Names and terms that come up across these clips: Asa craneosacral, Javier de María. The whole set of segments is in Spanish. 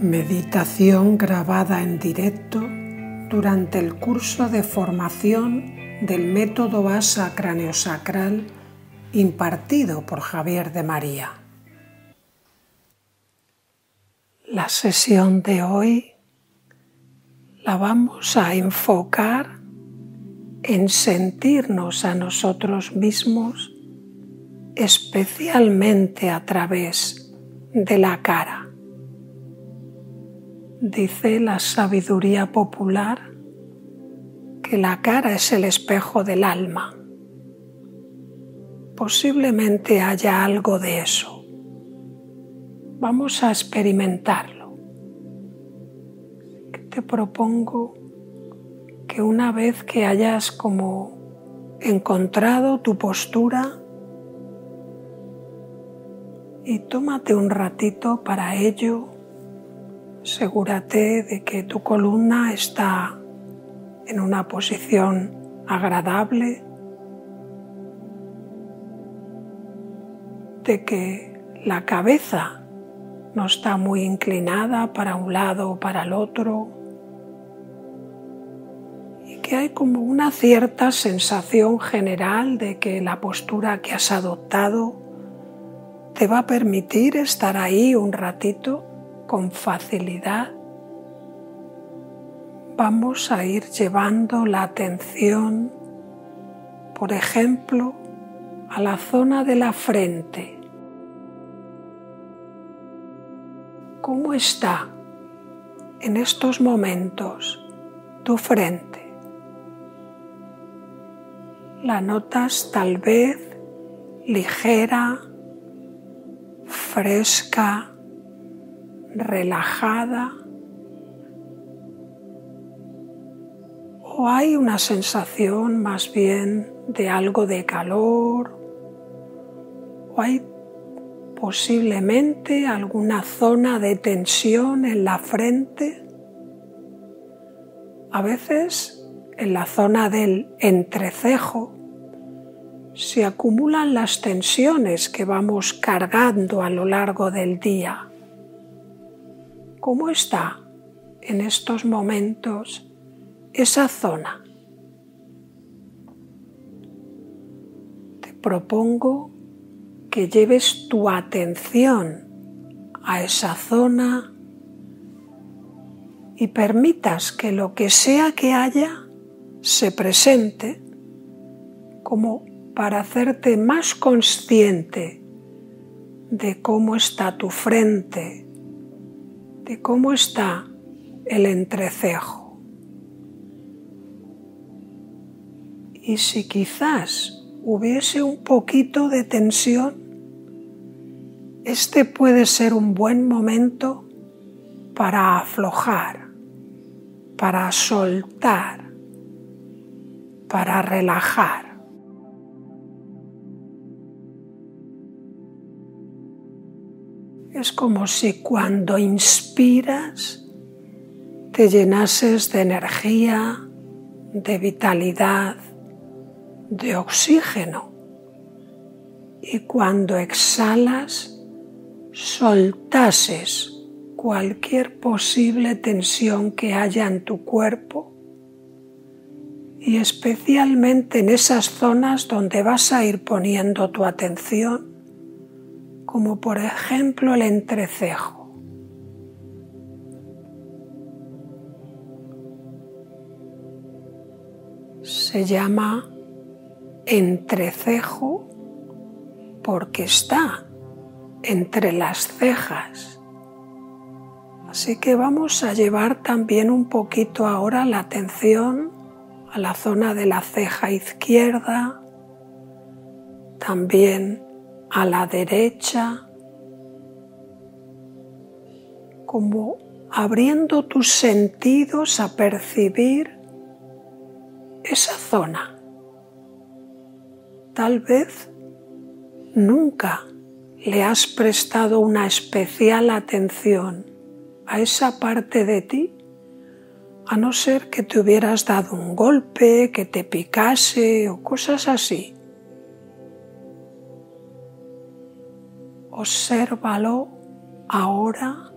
Meditación grabada en directo durante el curso de formación del método Asa craneosacral impartido por Javier de María. La sesión de hoy la vamos a enfocar en sentirnos a nosotros mismos, especialmente a través de la cara. Dice la sabiduría popular que la cara es el espejo del alma. Posiblemente haya algo de eso. Vamos a experimentarlo. Te propongo que una vez que hayas como encontrado tu postura, y tómate un ratito para ello, asegúrate de que tu columna está en una posición agradable, de que la cabeza no está muy inclinada para un lado o para el otro y que hay como una cierta sensación general de que la postura que has adoptado te va a permitir estar ahí un ratito. Con facilidad vamos a ir llevando la atención, por ejemplo, a la zona de la frente. ¿Cómo está en estos momentos tu frente? La notas tal vez ligera, fresca, relajada, o hay una sensación más bien de algo de calor, o hay posiblemente alguna zona de tensión en la frente, a veces en la zona del entrecejo se acumulan las tensiones que vamos cargando a lo largo del día. ¿Cómo está en estos momentos esa zona? Te propongo que lleves tu atención a esa zona y permitas que lo que sea que haya se presente como para hacerte más consciente de cómo está tu frente, de cómo está el entrecejo. Y si quizás hubiese un poquito de tensión, este puede ser un buen momento para aflojar, para soltar, para relajar. Es como si cuando inspiras te llenases de energía, de vitalidad, de oxígeno. Y cuando exhalas, soltases cualquier posible tensión que haya en tu cuerpo. Y especialmente en esas zonas donde vas a ir poniendo tu atención, como por ejemplo el entrecejo. Se llama entrecejo porque está entre las cejas. Así que vamos a llevar también un poquito ahora la atención a la zona de la ceja izquierda, también a la derecha, como abriendo tus sentidos a percibir esa zona. Tal vez nunca le has prestado una especial atención a esa parte de ti, a no ser que te hubieras dado un golpe, que te picase o cosas así. Obsérvalo ahora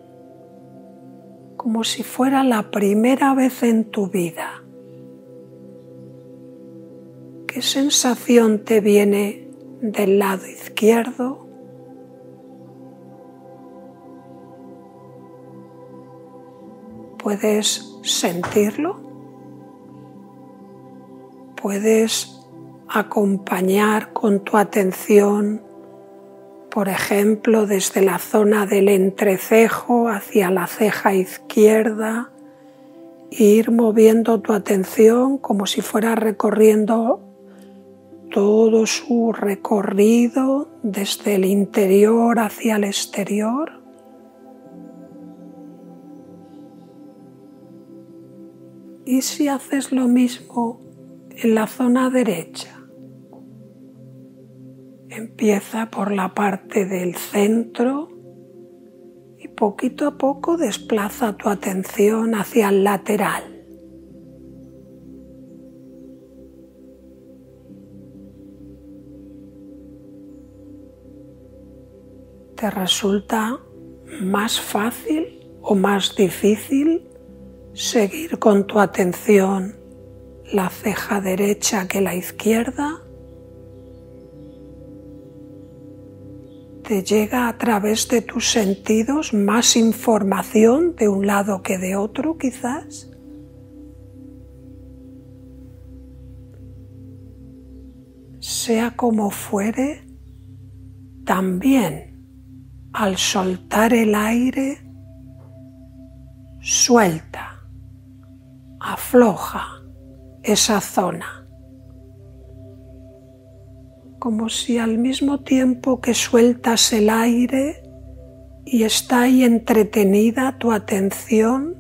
como si fuera la primera vez en tu vida. ¿Qué sensación te viene del lado izquierdo? ¿Puedes sentirlo? Puedes acompañar con tu atención, por ejemplo, desde la zona del entrecejo hacia la ceja izquierda, e ir moviendo tu atención como si fuera recorriendo todo su recorrido desde el interior hacia el exterior. Y si haces lo mismo en la zona derecha, empieza por la parte del centro y poquito a poco desplaza tu atención hacia el lateral. ¿Te resulta más fácil o más difícil seguir con tu atención la ceja derecha que la izquierda? ¿Te llega a través de tus sentidos más información de un lado que de otro, quizás? Sea como fuere, también al soltar el aire, suelta, afloja esa zona, como si al mismo tiempo que sueltas el aire y está ahí entretenida tu atención,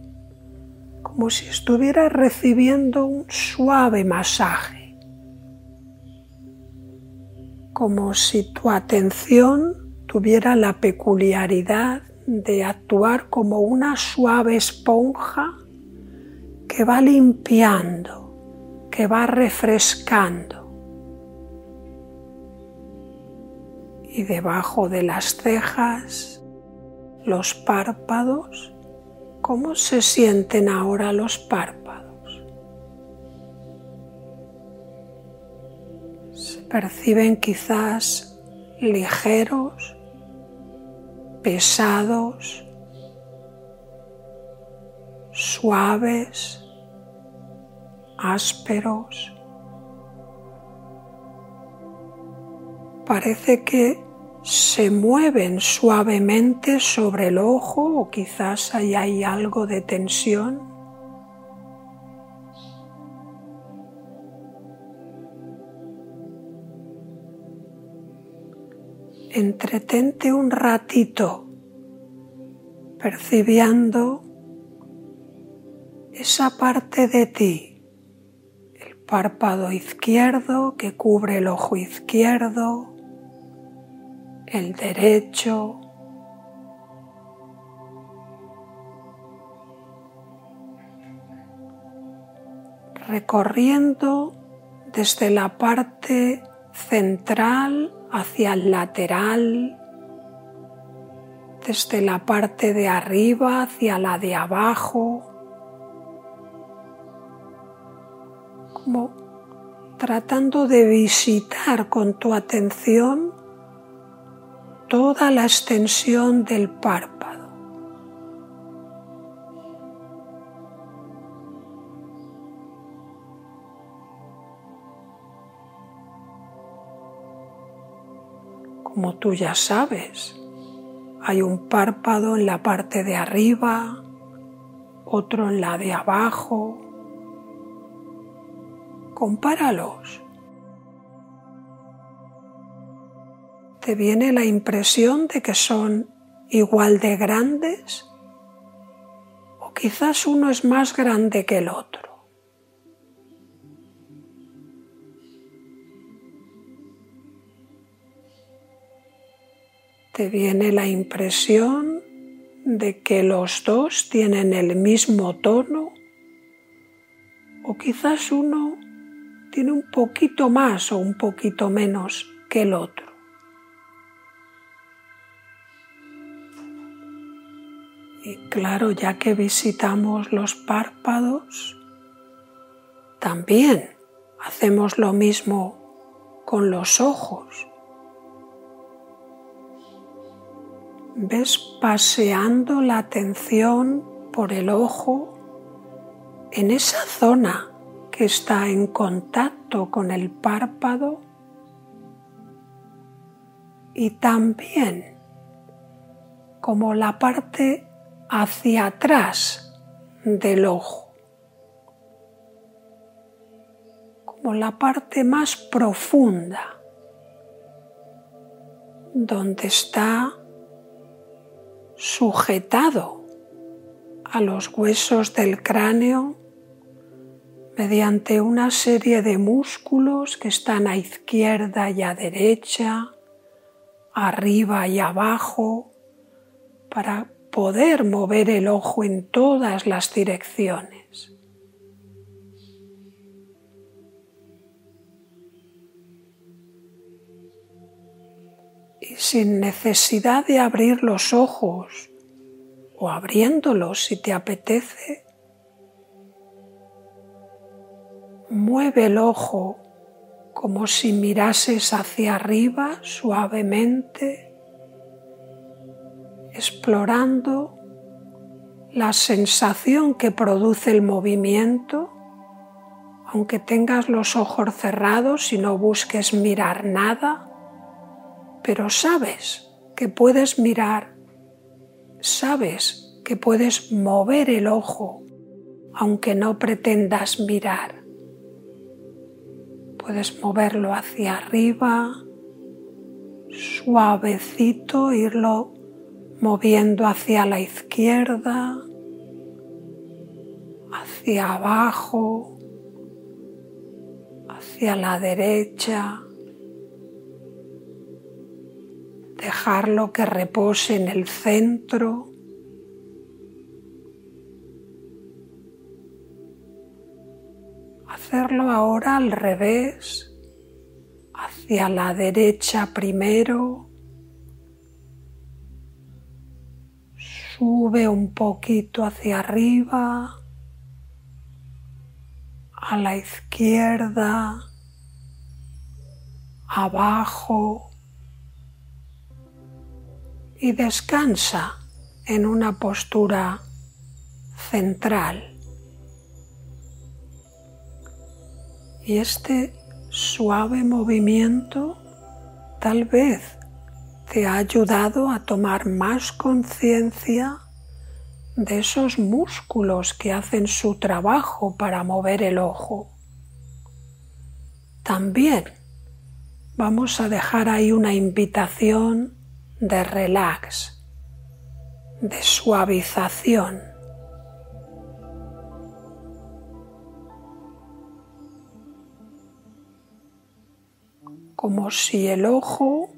como si estuvieras recibiendo un suave masaje, como si tu atención tuviera la peculiaridad de actuar como una suave esponja que va limpiando, que va refrescando. Y debajo de las cejas, los párpados, ¿cómo se sienten ahora los párpados? ¿Se perciben quizás ligeros, pesados, suaves, ásperos? Parece que se mueven suavemente sobre el ojo, o quizás ahí hay algo de tensión. Entretente un ratito percibiendo esa parte de ti. Párpado izquierdo que cubre el ojo izquierdo, el derecho, recorriendo desde la parte central hacia el lateral, desde la parte de arriba hacia la de abajo, como tratando de visitar con tu atención toda la extensión del párpado. Como tú ya sabes, hay un párpado en la parte de arriba, otro en la de abajo. Compáralos. ¿Te viene la impresión de que son igual de grandes? ¿O quizás uno es más grande que el otro? ¿Te viene la impresión de que los dos tienen el mismo tono? ¿O quizás uno tiene un poquito más o un poquito menos que el otro? Y claro, ya que visitamos los párpados, también hacemos lo mismo con los ojos. Ves paseando la atención por el ojo en esa zona que está en contacto con el párpado y también como la parte hacia atrás del ojo, como la parte más profunda, donde está sujetado a los huesos del cráneo mediante una serie de músculos que están a izquierda y a derecha, arriba y abajo, para poder mover el ojo en todas las direcciones. Y sin necesidad de abrir los ojos, o abriéndolos si te apetece, mueve el ojo como si mirases hacia arriba suavemente, explorando la sensación que produce el movimiento, aunque tengas los ojos cerrados y no busques mirar nada, pero sabes que puedes mirar, sabes que puedes mover el ojo, aunque no pretendas mirar. Puedes moverlo hacia arriba, suavecito, irlo moviendo hacia la izquierda, hacia abajo, hacia la derecha. Dejarlo que repose en el centro. Hacerlo ahora al revés, hacia la derecha primero. Sube un poquito hacia arriba, a la izquierda, abajo y descansa en una postura central. Y este suave movimiento tal vez te ha ayudado a tomar más conciencia de esos músculos que hacen su trabajo para mover el ojo. También vamos a dejar ahí una invitación de relax, de suavización. Como si el ojo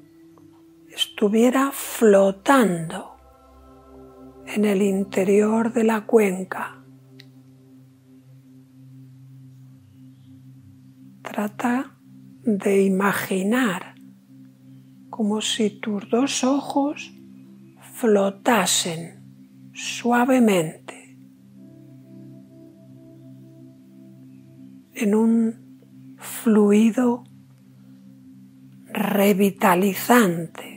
estuviera flotando en el interior de la cuenca. Trata de imaginar como si tus dos ojos flotasen suavemente en un fluido revitalizante,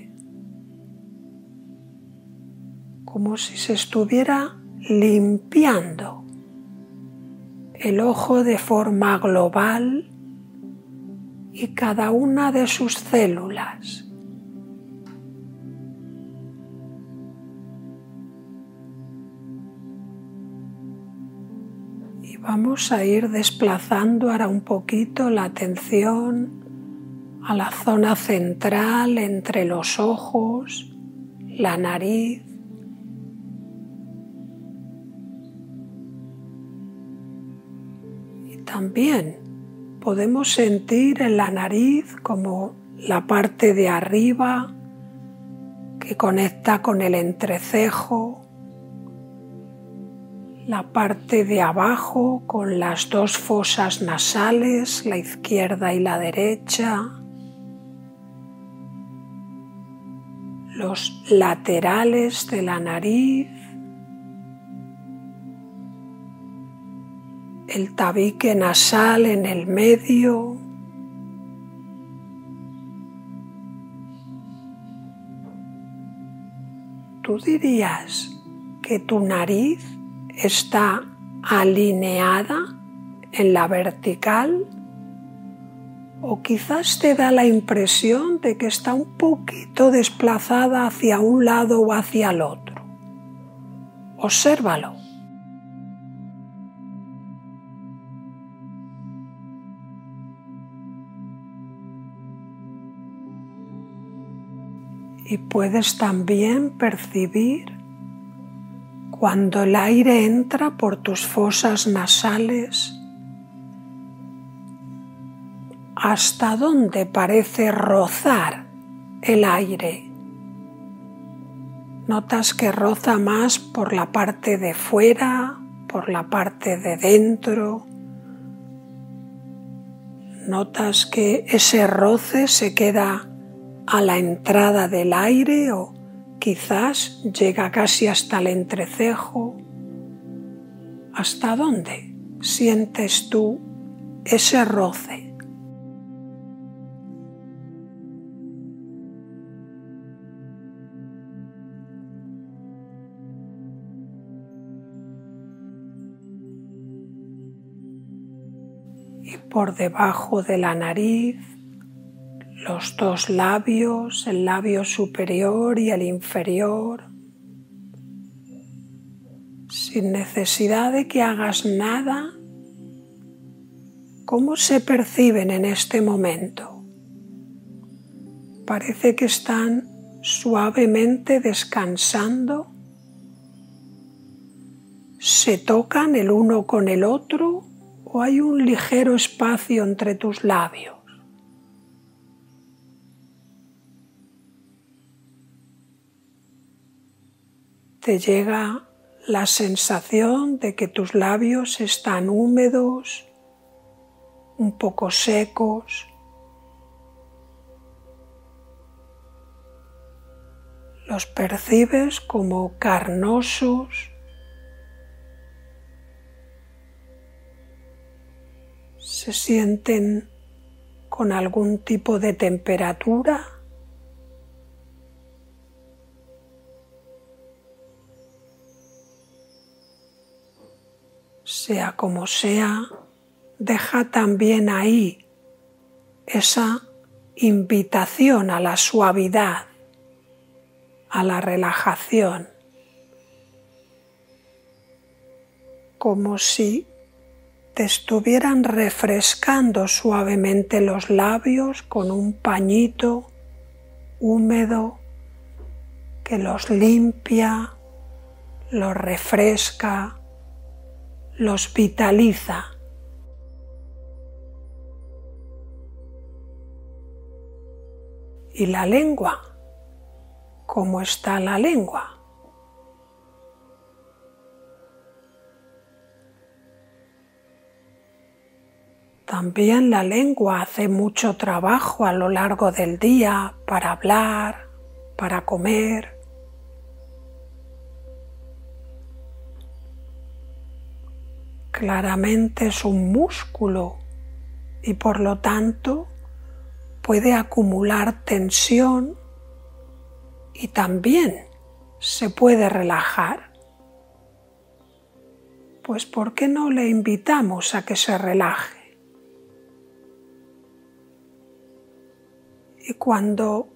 como si se estuviera limpiando el ojo de forma global y cada una de sus células. Y vamos a ir desplazando ahora un poquito la atención a la zona central entre los ojos, la nariz, también podemos sentir en la nariz como la parte de arriba que conecta con el entrecejo, la parte de abajo con las dos fosas nasales, la izquierda y la derecha, los laterales de la nariz, el tabique nasal en el medio, tú dirías que tu nariz está alineada en la vertical, o quizás te da la impresión de que está un poquito desplazada hacia un lado o hacia el otro. Obsérvalo. Y puedes también percibir cuando el aire entra por tus fosas nasales, hasta dónde parece rozar el aire. Notas que roza más por la parte de fuera, por la parte de dentro. Notas que ese roce se queda a la entrada del aire o quizás llega casi hasta el entrecejo. ¿Hasta dónde sientes tú ese roce? Y por debajo de la nariz, los dos labios, el labio superior y el inferior, sin necesidad de que hagas nada, ¿cómo se perciben en este momento? Parece que están suavemente descansando, se tocan el uno con el otro o hay un ligero espacio entre tus labios. Te llega la sensación de que tus labios están húmedos, un poco secos. Los percibes como carnosos. Se sienten con algún tipo de temperatura. Sea como sea, deja también ahí esa invitación a la suavidad, a la relajación, como si te estuvieran refrescando suavemente los labios con un pañito húmedo que los limpia, los refresca, los vitaliza. ¿Y la lengua? ¿Cómo está la lengua? También la lengua hace mucho trabajo a lo largo del día para hablar, para comer. Claramente es un músculo y por lo tanto puede acumular tensión y también se puede relajar. Pues ¿por qué no le invitamos a que se relaje? Y cuando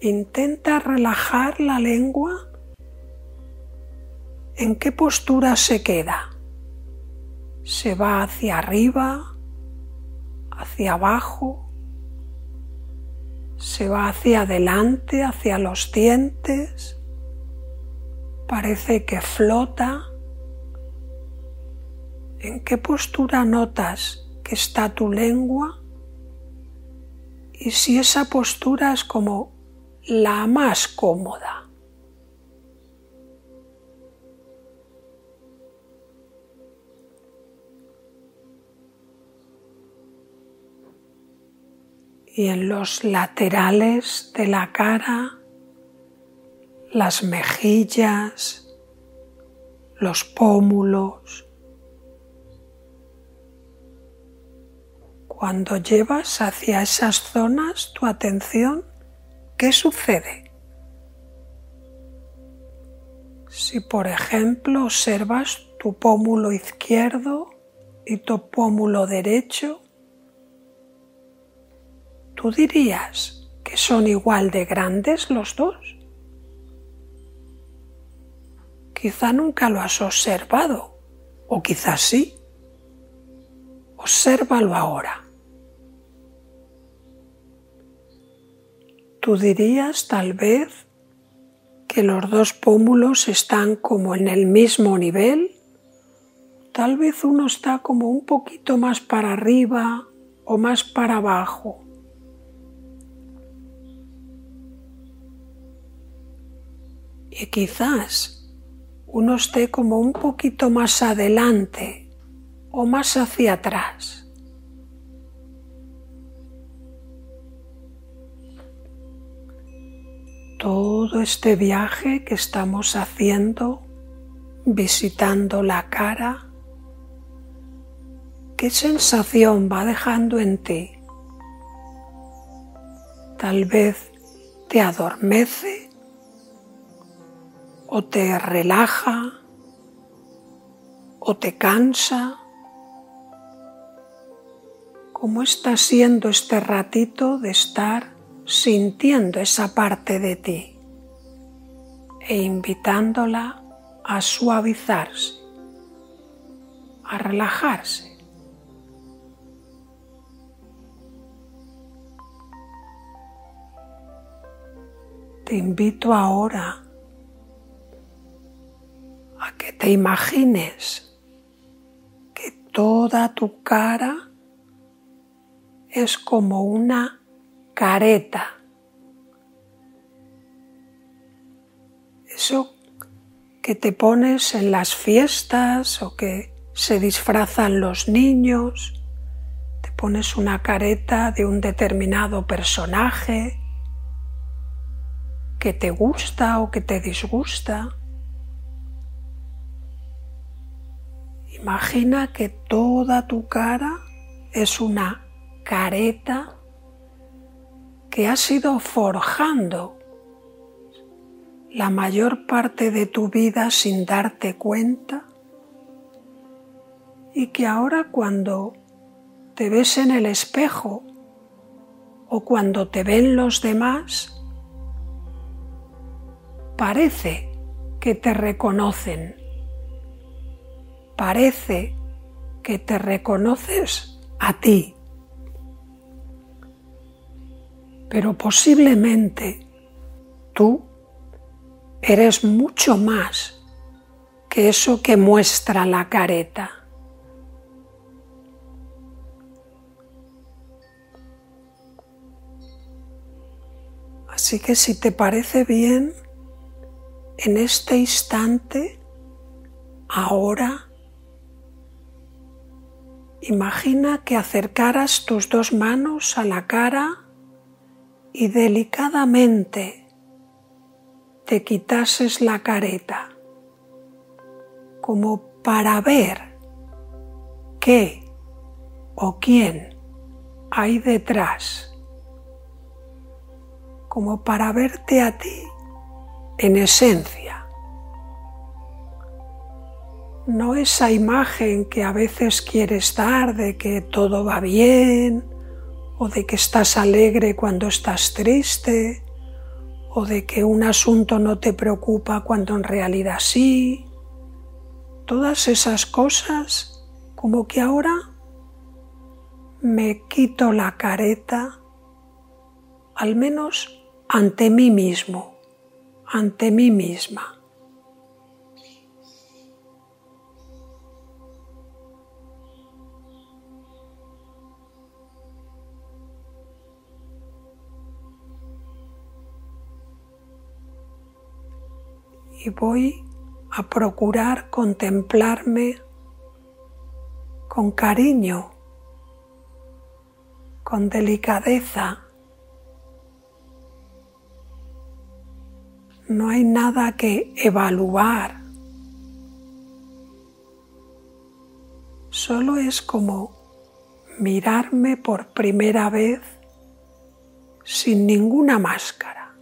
intenta relajar la lengua, ¿en qué postura se queda? ¿Se va hacia arriba? ¿Hacia abajo? ¿Se va hacia adelante, hacia los dientes? ¿Parece que flota? ¿En qué postura notas que está tu lengua? Y si esa postura es como la más cómoda. Y en los laterales de la cara, las mejillas, los pómulos, Cuando llevas hacia esas zonas tu atención, ¿qué sucede? Si, por ejemplo, observas tu pómulo izquierdo y tu pómulo derecho, ¿tú dirías que son igual de grandes los dos? Quizá nunca lo has observado, o quizás sí. Obsérvalo ahora. Tú dirías tal vez que los dos pómulos están como en el mismo nivel, tal vez uno está como un poquito más para arriba o más para abajo. Y quizás uno esté como un poquito más adelante o más hacia atrás. Todo este viaje que estamos haciendo, visitando la cara, ¿qué sensación va dejando en ti? Tal vez te adormece, o te relaja, o te cansa. ¿Cómo está siendo este ratito de estar sintiendo esa parte de ti e invitándola a suavizarse, a relajarse? Te invito ahora a que te imagines que toda tu cara es como una careta. Eso que te pones en las fiestas o que se disfrazan los niños, te pones una careta de un determinado personaje que te gusta o que te disgusta. Imagina que toda tu cara es una careta que has ido forjando la mayor parte de tu vida sin darte cuenta y que ahora cuando te ves en el espejo o cuando te ven los demás, parece que te reconocen. Parece que te reconoces a ti, pero posiblemente tú eres mucho más que eso que muestra la careta. Así que si te parece bien, en este instante, ahora, imagina que acercaras tus dos manos a la cara y delicadamente te quitases la careta, como para ver qué o quién hay detrás, como para verte a ti en esencia. No esa imagen que a veces quieres dar de que todo va bien, o de que estás alegre cuando estás triste, o de que un asunto no te preocupa cuando en realidad sí. Todas esas cosas, como que ahora me quito la careta, al menos ante mí mismo, ante mí misma. Y voy a procurar contemplarme con cariño, con delicadeza. No hay nada que evaluar. Solo es como mirarme por primera vez sin ninguna máscara.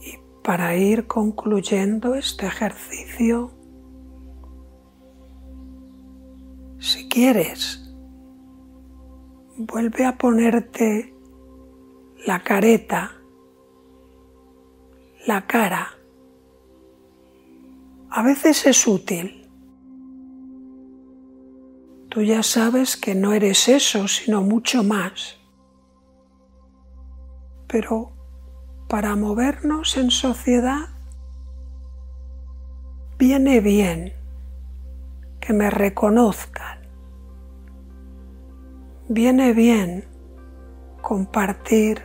Y para ir concluyendo este ejercicio, si quieres, vuelve a ponerte la careta, la cara. A veces es útil. Tú ya sabes que no eres eso, sino mucho más. Pero para movernos en sociedad, viene bien que me reconozcan. Viene bien compartir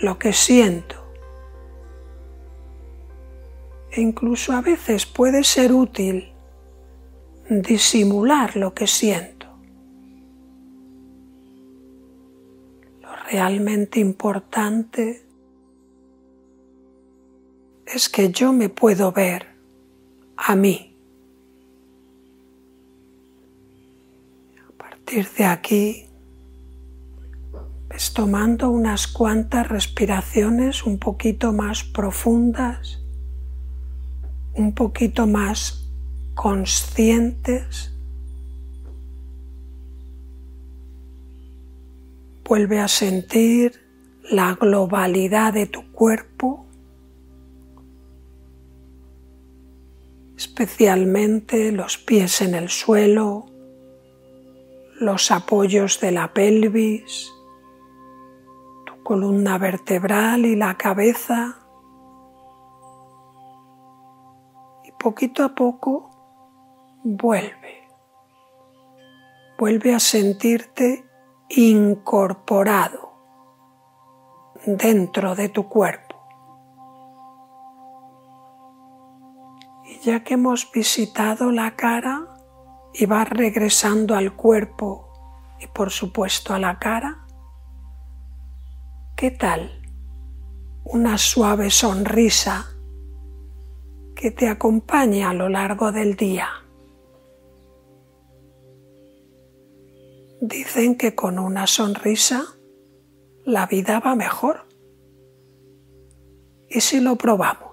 lo que siento. E incluso a veces puede ser útil disimular lo que siento. Lo realmente importante es que yo me puedo ver a mí. A partir de aquí, ves tomando unas cuantas respiraciones un poquito más profundas, un poquito más conscientes. Vuelve a sentir la globalidad de tu cuerpo, especialmente los pies en el suelo, los apoyos de la pelvis, columna vertebral y la cabeza, y poquito a poco vuelve a sentirte incorporado dentro de tu cuerpo. Y ya que hemos visitado la cara y vas regresando al cuerpo y por supuesto a la cara, ¿qué tal una suave sonrisa que te acompaña a lo largo del día? Dicen que con una sonrisa la vida va mejor. ¿Y si lo probamos?